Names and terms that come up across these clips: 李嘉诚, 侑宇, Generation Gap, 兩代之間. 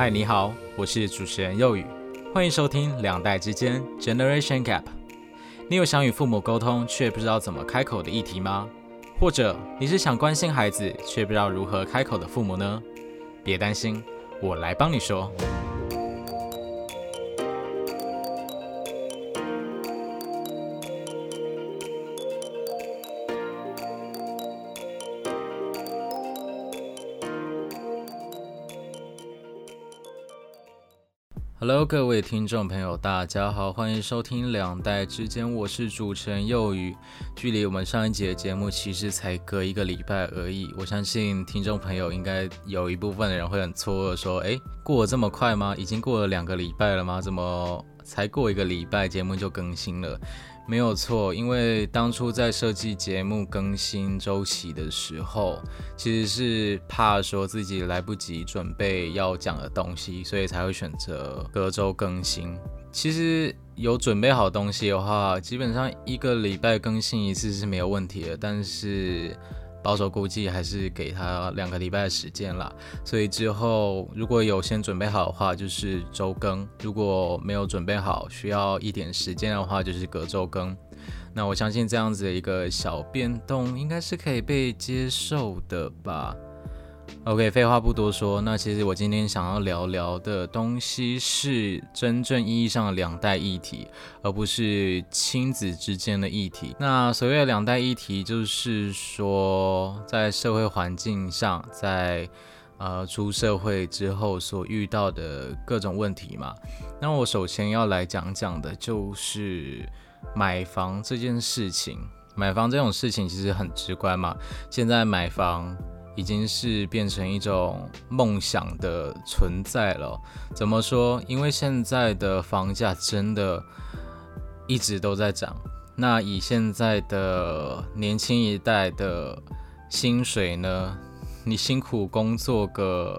嗨，你好，我是主持人佑宇，欢迎收听两代之间 Generation Gap。你有想与父母沟通却不知道怎么开口的议题吗？或者你是想关心孩子却不知道如何开口的父母呢？别担心，我来帮你说。Hello， 各位听众朋友，大家好，欢迎收听两代之间，我是主持人佑宇。距离我们上一集的节目其实才隔一个礼拜而已，我相信听众朋友应该有一部分的人会很错愕说，过了这么快吗？已经过了2个礼拜了吗？怎么才过1个礼拜节目就更新了？没有错，因为当初在设计节目更新周期的时候，其实是怕说自己来不及准备要讲的东西，所以才会选择隔周更新。其实有准备好东西的话，基本上1个礼拜更新一次是没有问题的，但是保守估计还是给他2个礼拜的时间啦，所以之后如果有先准备好的话就是周更，如果没有准备好需要一点时间的话就是隔周更。那我相信这样子的一个小变动应该是可以被接受的吧。 OK， 废话不多说，那其实我今天想要聊聊的东西是真正意义上的两代议题，而不是亲子之间的议题。那所谓的两代议题就是说在社会环境上，在出社会之后所遇到的各种问题嘛。那我首先要来讲的就是买房这件事情。买房这种事情其实很直观嘛，现在买房已经是变成一种梦想的存在了。怎么说？因为现在的房价真的一直都在涨。那以现在的年轻一代的薪水呢，你辛苦工作个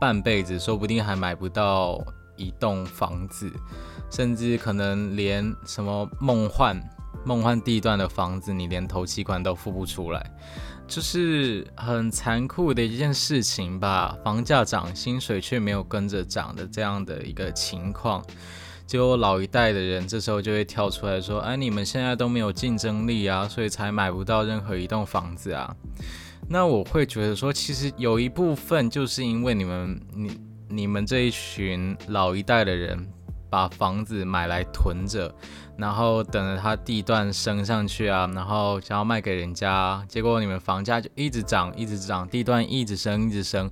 半辈子，说不定还买不到一栋房子，甚至可能连什么梦幻地段的房子，你连头期款都付不出来，就是很残酷的一件事情吧。房价涨，薪水却没有跟着涨的这样的一个情况，结果老一代的人这时候就会跳出来说：“哎，你们现在都没有竞争力啊，所以才买不到任何一栋房子啊。”那我会觉得说，其实有一部分就是因为你们这一群老一代的人，把房子买来囤着，然后等着它地段升上去啊，然后想要卖给人家，结果你们房价就一直涨一直涨，地段一直升一直升，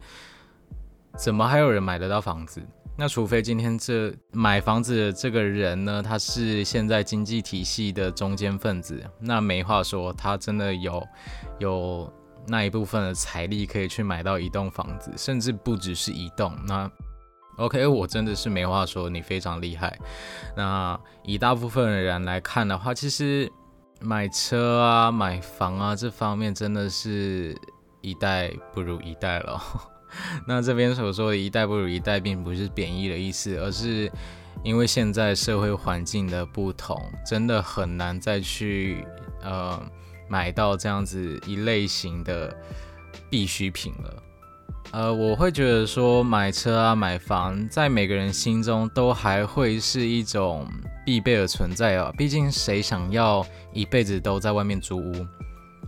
怎么还有人买得到房子？那除非今天这买房子的这个人呢，他是现在经济体系的中间分子，那没话说，他真的有那一部分的财力可以去买到一栋房子，甚至不只是一栋。那OK， 我真的是没话说，你非常厉害。那以大部分的人来看的话，其实买车啊、买房啊这方面真的是一代不如一代了。那这边所说的一代不如一代并不是贬义的意思，而是因为现在社会环境的不同，真的很难再去买到这样子一类型的必需品了。我会觉得说买车啊、买房，在每个人心中都还会是一种必备的存在啊。毕竟谁想要一辈子都在外面租屋，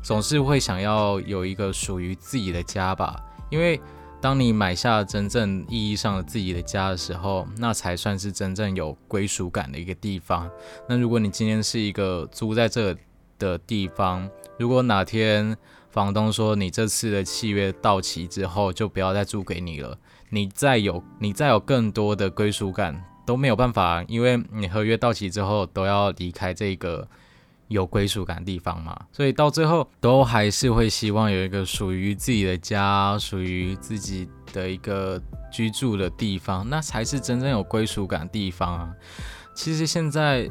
总是会想要有一个属于自己的家吧。因为当你买下真正意义上的自己的家的时候，那才算是真正有归属感的一个地方。那如果你今天是一个租在这的地方，如果哪天房东说你这次的契约到期之后就不要再租给你了，你再有更多的归属感都没有办法，因为你合约到期之后都要离开这个有归属感的地方嘛，所以到最后都还是会希望有一个属于自己的家，属于自己的一个居住的地方，那才是真正有归属感的地方啊。其实现在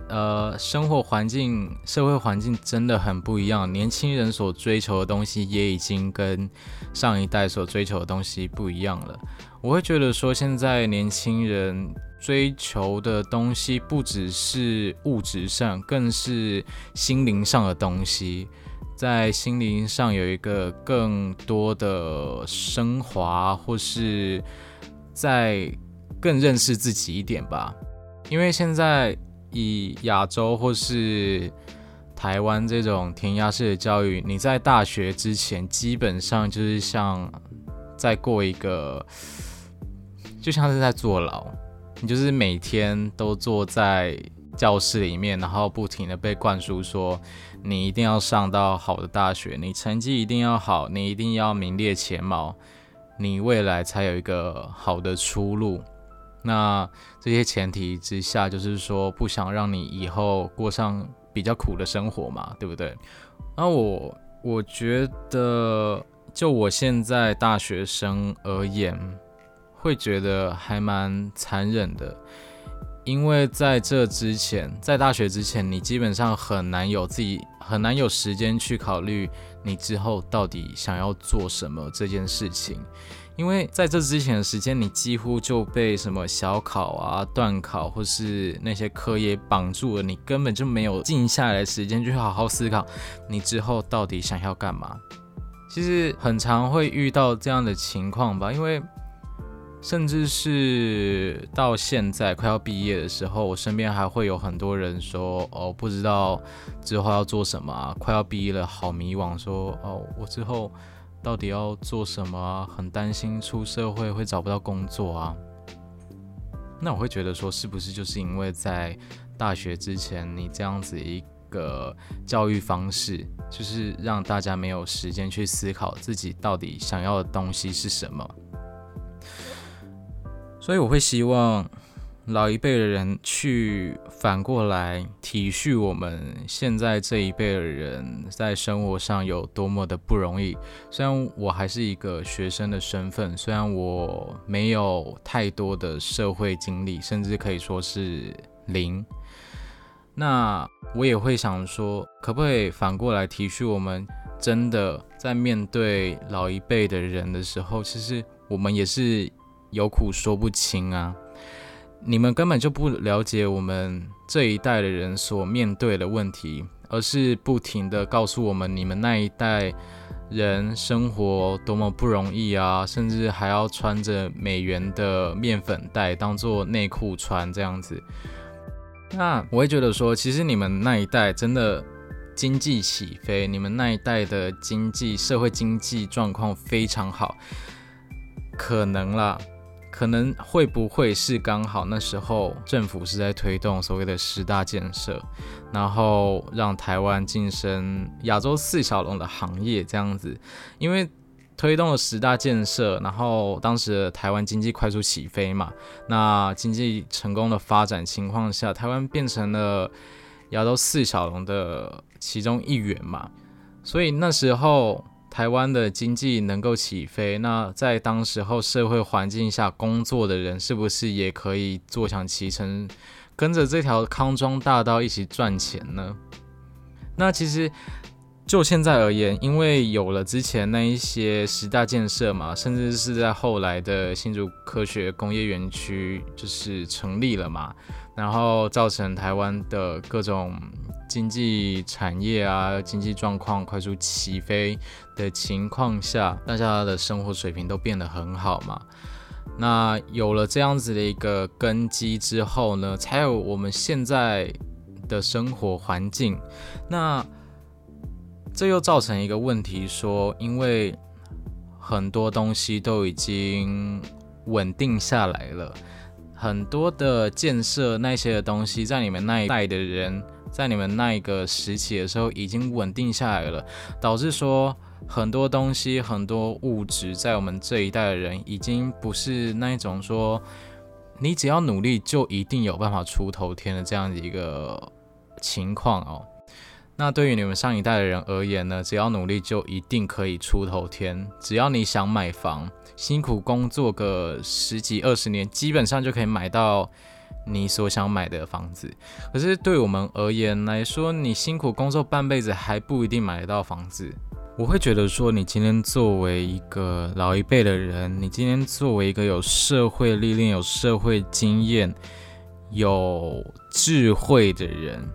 生活环境、社会环境真的很不一样，年轻人所追求的东西也已经跟上一代所追求的东西不一样了。我会觉得说，现在年轻人追求的东西不只是物质上，更是心灵上的东西，在心灵上有一个更多的升华，或是在更认识自己一点吧。因为现在以亚洲或是台湾这种填鸭式的教育，你在大学之前基本上就是像在过一个，就像是在坐牢，你就是每天都坐在教室里面，然后不停的被灌输说你一定要上到好的大学，你成绩一定要好，你一定要名列前茅，你未来才有一个好的出路。那这些前提之下，就是说不想让你以后过上比较苦的生活嘛，对不对？那我觉得就我现在大学生而言，会觉得还蛮残忍的，因为在这之前，在大学之前，你基本上很难有时间去考虑你之后到底想要做什么这件事情。因为在这之前的时间，你几乎就被什么小考啊、段考或是那些课业绑住了，你根本就没有静下来的时间去好好思考你之后到底想要干嘛。其实很常会遇到这样的情况吧，因为甚至是到现在快要毕业的时候，我身边还会有很多人说哦，不知道之后要做什么啊，快要毕业了好迷惘，说哦，我之后到底要做什么啊？很担心出社会会找不到工作啊。那我会觉得说，是不是就是因为在大学之前，你这样子一个教育方式，就是让大家没有时间去思考自己到底想要的东西是什么？所以我会希望老一辈的人去反过来体恤我们现在这一辈的人在生活上有多么的不容易。虽然我还是一个学生的身份，虽然我没有太多的社会经历，甚至可以说是零，那我也会想说，可不可以反过来体恤我们，真的在面对老一辈的人的时候，其实我们也是有苦说不清啊。你们根本就不了解我们这一代的人所面对的问题，而是不停的告诉我们你们那一代人生活多么不容易啊，甚至还要穿着美元的面粉袋当做内裤穿这样子。那我会觉得说，其实你们那一代真的经济起飞，你们那一代的社会经济状况非常好，可能会不会是刚好那时候政府是在推动所谓的10大建设，然后让台湾晋升亚洲4小龙的行业这样子。因为推动了10大建设，然后当时的台湾经济快速起飞嘛，那经济成功的发展情况下，台湾变成了亚洲4小龙的其中一员嘛，所以那时候台湾的经济能够起飞，那在当时候社会环境下工作的人，是不是也可以坐享其成，跟着这条康庄大道一起赚钱呢？那其实就现在而言，因为有了之前那一些10大建设嘛，甚至是在后来的新竹科学工业园区就是成立了嘛，然后造成台湾的各种经济产业啊、经济状况快速起飞的情况下，大家的生活水平都变得很好嘛。那有了这样子的一个根基之后呢，才有我们现在的生活环境。那这又造成一个问题说，因为很多东西都已经稳定下来了，很多的建设那些的东西，在你们那一代的人，在你们那一个时期的时候已经稳定下来了，导致说很多东西、很多物质在我们这一代的人已经不是那一种说你只要努力就一定有办法出头天的这样的一个情况哦。那对于你们上一代的人而言呢，只要努力就一定可以出头天，只要你想买房，辛苦工作个10几20年，基本上就可以买到你所想买的房子。可是对我们而言来说，你辛苦工作半辈子还不一定买得到房子。我会觉得说，你今天作为一个老一辈的人，你今天作为一个有社会历练、有社会经验、有智慧的人，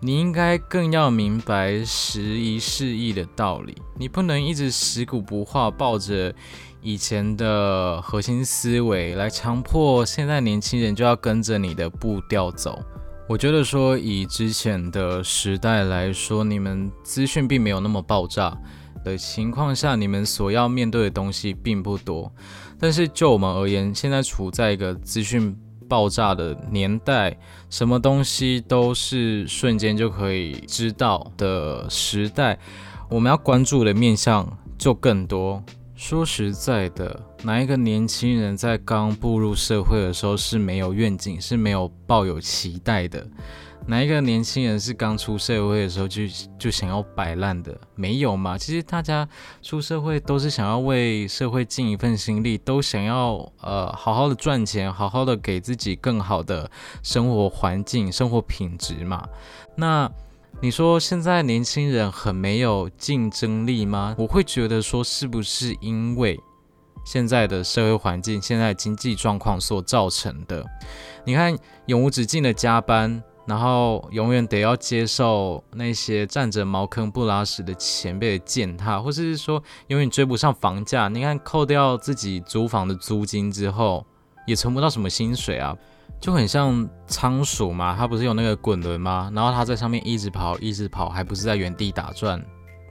你应该更要明白时移世易的道理，你不能一直食古不化，抱着以前的核心思维来强迫现在年轻人就要跟着你的步调走。我觉得说以之前的时代来说，你们资讯并没有那么爆炸的情况下，你们所要面对的东西并不多，但是就我们而言，现在处在一个资讯爆炸的年代，什么东西都是瞬间就可以知道的时代，我们要关注的面向就更多。说实在的，哪一个年轻人在刚步入社会的时候是没有愿景，是没有抱有期待的？哪一个年轻人是刚出社会的时候就想要摆烂的？没有嘛，其实大家出社会都是想要为社会尽一份心力，都想要好好的赚钱，好好的给自己更好的生活环境、生活品质嘛。那你说现在年轻人很没有竞争力吗？我会觉得说，是不是因为现在的社会环境、现在的经济状况所造成的？你看永无止境的加班，然后永远得要接受那些站着茅坑不拉屎的前辈的践踏，或是说永远追不上房价。你看扣掉自己租房的租金之后，也存不到什么薪水啊，就很像仓鼠嘛，它不是有那个滚轮吗？然后它在上面一直跑一直跑，还不是在原地打转，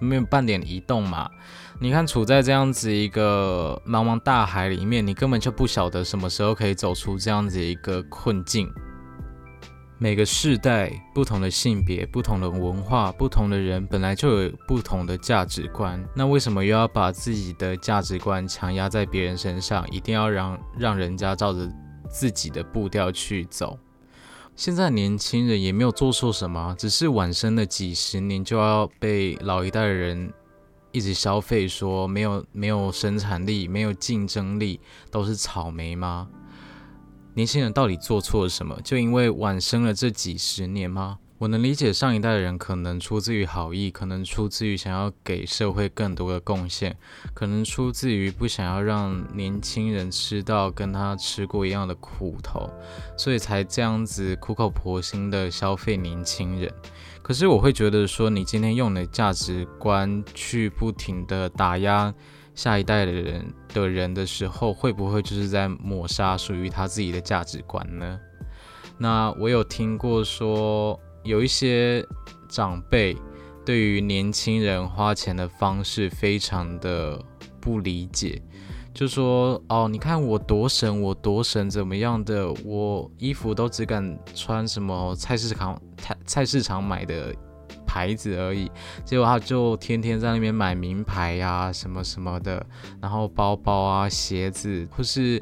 没有半点移动嘛。你看处在这样子一个茫茫大海里面，你根本就不晓得什么时候可以走出这样子一个困境。每个世代、不同的性别、不同的文化、不同的人，本来就有不同的价值观。那为什么又要把自己的价值观强压在别人身上？一定要让人家照着自己的步调去走。现在年轻人也没有做错什么，只是晚生的几十年就要被老一代的人一直消费，说没有生产力、没有竞争力，都是草莓吗？年轻人到底做错了什么？就因为晚生了这几十年吗？我能理解上一代的人可能出自于好意，可能出自于想要给社会更多的贡献，可能出自于不想要让年轻人吃到跟他吃过一样的苦头，所以才这样子苦口婆心的消费年轻人。可是我会觉得说，你今天用你的价值观去不停的打压下一代的人的时候，会不会就是在抹杀属于他自己的价值观呢？那我有听过说，有一些长辈对于年轻人花钱的方式非常的不理解，就说哦，你看我多省怎么样的，我衣服都只敢穿什么菜市场买的牌子而已，结果他就天天在那边买名牌啊什么什么的，然后包包啊鞋子，或是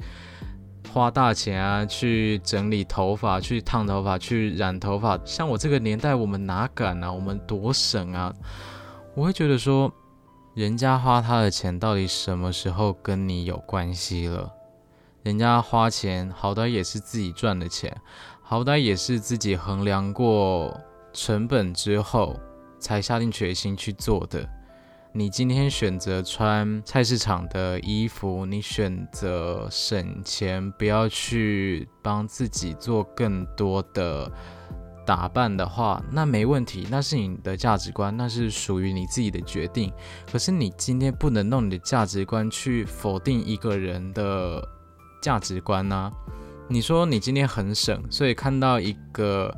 花大钱啊去整理头发、去烫头发、去染头发。像我这个年代，我们哪敢啊，我们多省啊。我会觉得说，人家花他的钱到底什么时候跟你有关系了？人家花钱好歹也是自己赚的钱，好歹也是自己衡量过成本之后才下定决心去做的。你今天选择穿菜市场的衣服，你选择省钱，不要去帮自己做更多的打扮的话，那没问题，那是你的价值观，那是属于你自己的决定。可是你今天不能用你的价值观去否定一个人的价值观啊。你说你今天很省，所以看到一个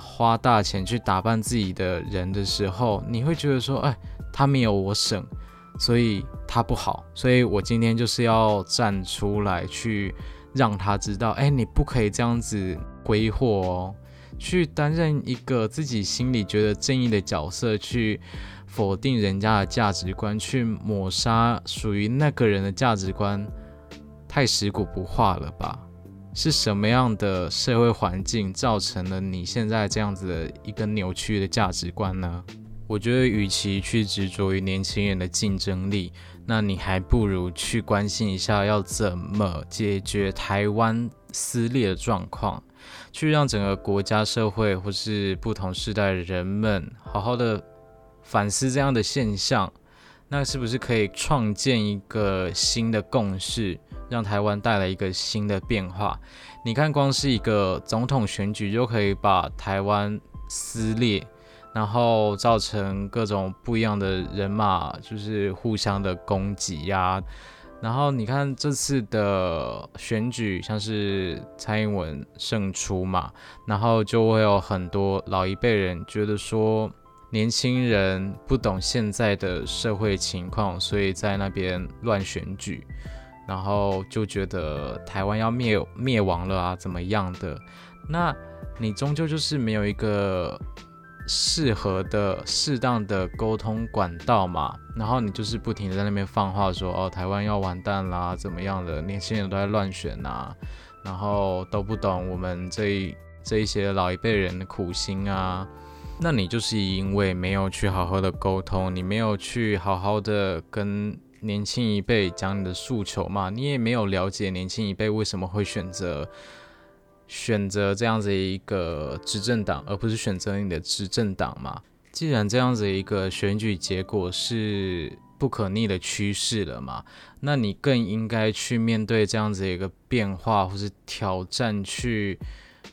花大钱去打扮自己的人的时候，你会觉得说，哎，他没有我省，所以他不好，所以我今天就是要站出来去让他知道，哎，你不可以这样子挥霍哦，去担任一个自己心里觉得正义的角色，去否定人家的价值观，去抹杀属于那个人的价值观，太食古不化了吧。是什么样的社会环境造成了你现在这样子的一个扭曲的价值观呢？我觉得与其去执着于年轻人的竞争力，那你还不如去关心一下要怎么解决台湾撕裂的状况，去让整个国家社会或是不同世代的人们好好的反思这样的现象。那是不是可以创建一个新的共识，让台湾带来一个新的变化？你看光是一个总统选举就可以把台湾撕裂，然后造成各种不一样的人马就是互相的攻击啊。然后你看这次的选举，像是蔡英文胜出嘛，然后就会有很多老一辈人觉得说年轻人不懂现在的社会情况，所以在那边乱选举，然后就觉得台湾要灭亡了啊，怎么样的？那你终究就是没有一个适合的适当的沟通管道嘛，然后你就是不停的在那边放话说哦，台湾要完蛋啦，怎么样的，年轻人都在乱选啊，然后都不懂我们这一些老一辈人的苦心啊。那你就是因为没有去好好的沟通，你没有去好好的跟年轻一辈讲你的诉求嘛，你也没有了解年轻一辈为什么会选择这样子一个执政党，而不是选择你的执政党嘛。既然这样子一个选举结果是不可逆的趋势了嘛，那你更应该去面对这样子一个变化或是挑战，去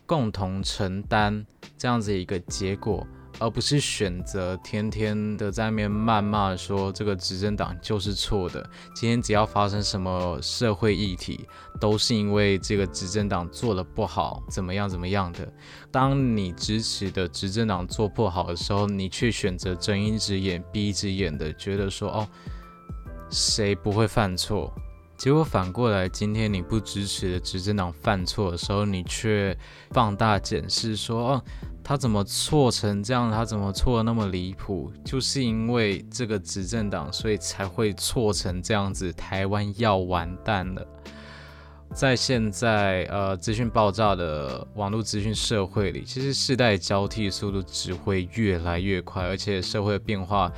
共同承担这样子一个结果，而不是选择天天的在那边谩骂说这个执政党就是错的，今天只要发生什么社会议题都是因为这个执政党做的不好，怎么样怎么样的。当你支持的执政党做不好的时候，你却选择睁一只眼闭一只眼的觉得说哦，谁不会犯错，结果反过来今天你不支持的执政党犯错的时候，你却放大检视说哦，他怎么错成这样，他怎么错得那么离谱，就是因为这个执政党所以才会错成这样子，台湾要完蛋了。在现在资讯爆炸的网络资讯社会里，其实世代交替速度只会越来越快，而且社会的变化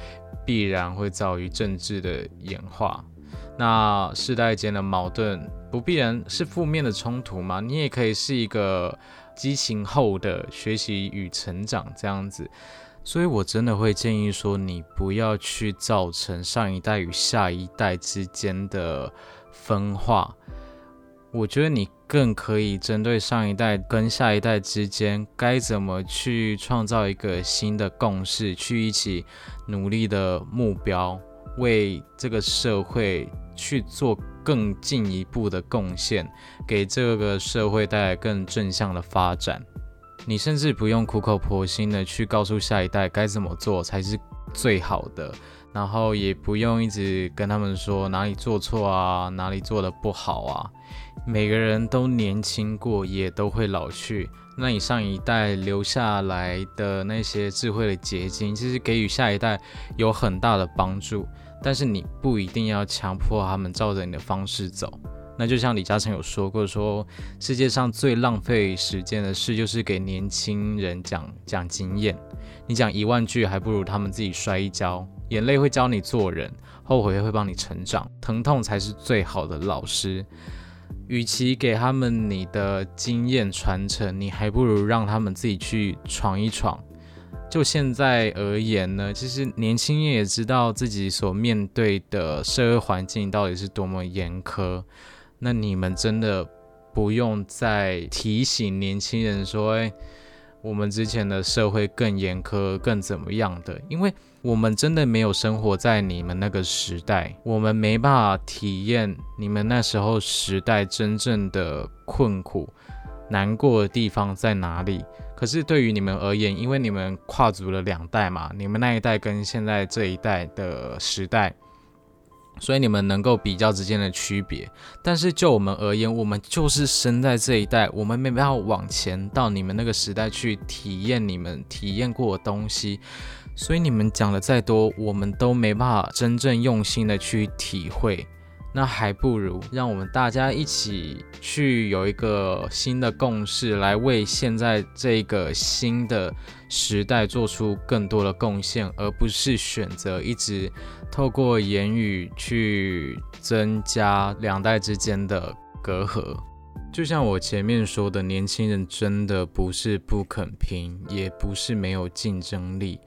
必然会早于政治的演化。那世代间的矛盾不必然是负面的冲突嘛，你也可以是一个激情后的学习与成长这样子。所以我真的会建议说，你不要去造成上一代与下一代之间的分化，我觉得你更可以针对上一代跟下一代之间该怎么去创造一个新的共识，去一起努力的目标，为这个社会去做更进一步的贡献，给这个社会带来更正向的发展。你甚至不用苦口婆心的去告诉下一代该怎么做才是最好的，然后也不用一直跟他们说哪里做错啊，哪里做的不好啊。每个人都年轻过，也都会老去，那你上一代留下来的那些智慧的结晶，其实给予下一代有很大的帮助，但是你不一定要强迫他们照着你的方式走。那就像李嘉诚有说过说，世界上最浪费时间的事就是给年轻人讲经验，你讲10000句还不如他们自己摔一跤。眼泪会教你做人，后悔会帮你成长，疼痛才是最好的老师。与其给他们你的经验传承，你还不如让他们自己去闯一闯。就现在而言呢，其实年轻人也知道自己所面对的社会环境到底是多么严苛，那你们真的不用再提醒年轻人说我们之前的社会更严苛更怎么样的，因为我们真的没有生活在你们那个时代，我们没办法体验你们那时候时代真正的困苦难过的地方在哪里。可是对于你们而言，因为你们跨足了2代嘛，你们那一代跟现在这一代的时代，所以你们能够比较之间的区别。但是就我们而言，我们就是生在这一代，我们没办法往前到你们那个时代去体验你们体验过的东西，所以你们讲的再多，我们都没办法真正用心的去体会。那还不如让我们大家一起去有一个新的共识，来为现在这个新的时代做出更多的贡献，而不是选择一直透过言语去增加2代之间的隔阂。就像我前面说的，年轻人真的不是不肯拼，也不是没有竞争力。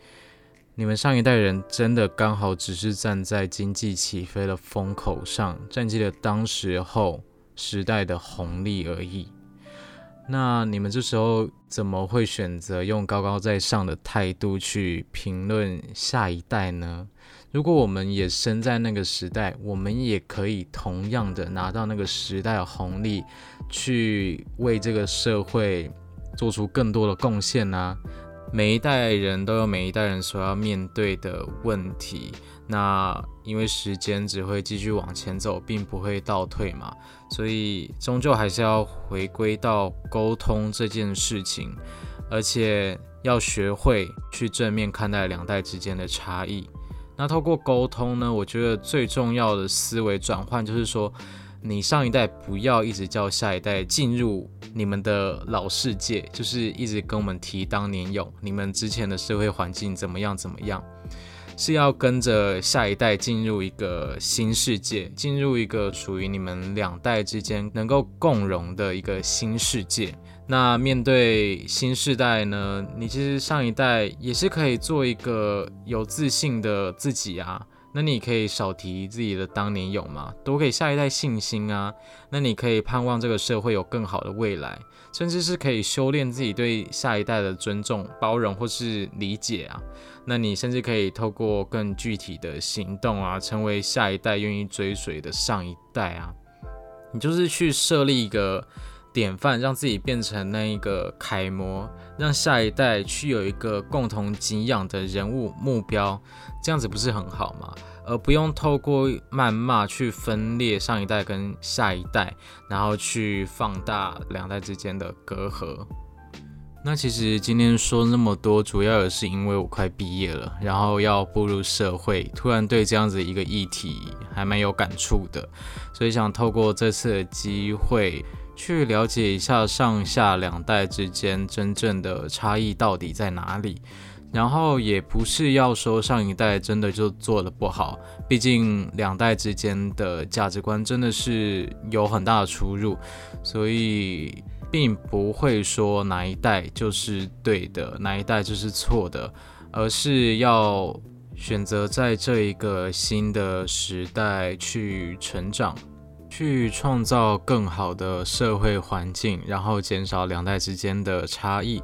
你们上一代人真的刚好只是站在经济起飞的风口上，占据了当时候时代的红利而已。那你们这时候怎么会选择用高高在上的态度去评论下一代呢？如果我们也生在那个时代，我们也可以同样的拿到那个时代的红利，去为这个社会做出更多的贡献啊。每一代人都有每一代人所要面对的问题，那因为时间只会继续往前走，并不会倒退嘛，所以终究还是要回归到沟通这件事情，而且要学会去正面看待两代之间的差异。那透过沟通呢，我觉得最重要的思维转换就是说，你上一代不要一直叫下一代进入你们的老世界，就是一直跟我们提当年勇，你们之前的社会环境怎么样怎么样，是要跟着下一代进入一个新世界，进入一个属于你们两代之间能够共融的一个新世界。那面对新世代呢，你其实上一代也是可以做一个有自信的自己啊，那你可以少提自己的当年勇嘛，多给下一代信心啊。那你可以盼望这个社会有更好的未来，甚至是可以修炼自己对下一代的尊重、包容或是理解啊。那你甚至可以透过更具体的行动啊，成为下一代愿意追随的上一代啊。你就是去设立一个典范，让自己变成那一个楷模，让下一代去有一个共同敬仰的人物目标，这样子不是很好吗？而不用透过谩骂去分裂上一代跟下一代，然后去放大两代之间的隔阂。那其实今天说那么多，主要也是因为我快毕业了，然后要步入社会，突然对这样子一个议题还蛮有感触的，所以想透过这次的机会去了解一下上下两代之间真正的差异到底在哪里，然后也不是要说上一代真的就做得不好，毕竟两代之间的价值观真的是有很大的出入，所以并不会说哪一代就是对的，哪一代就是错的，而是要选择在这一个新的时代去成长，去创造更好的社会环境，然后减少两代之间的差异，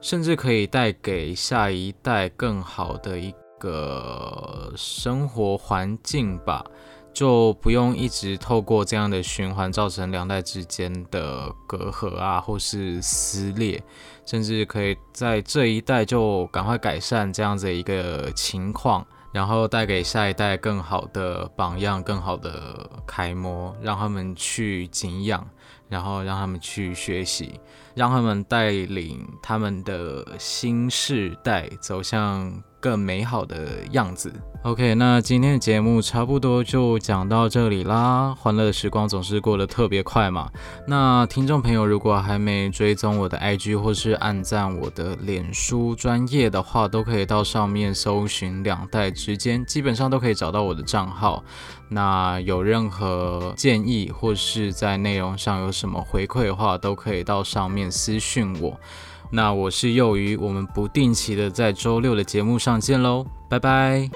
甚至可以带给下一代更好的一个生活环境吧，就不用一直透过这样的循环造成两代之间的隔阂啊，或是撕裂，甚至可以在这一代就赶快改善这样子一个情况，然后带给下一代更好的榜样、更好的楷模，让他们去敬仰，然后让他们去学习，让他们带领他们的新世代走向更美好的样子。 OK， 那今天的节目差不多就讲到这里啦。欢乐的时光总是过得特别快嘛，那听众朋友如果还没追踪我的 IG 或是按赞我的脸书专页的话，都可以到上面搜寻两代之间，基本上都可以找到我的账号。那有任何建议或是在内容上有什么回馈的话，都可以到上面私讯我。那我是侑余，我们不定期的在周六的节目上见咯，拜拜。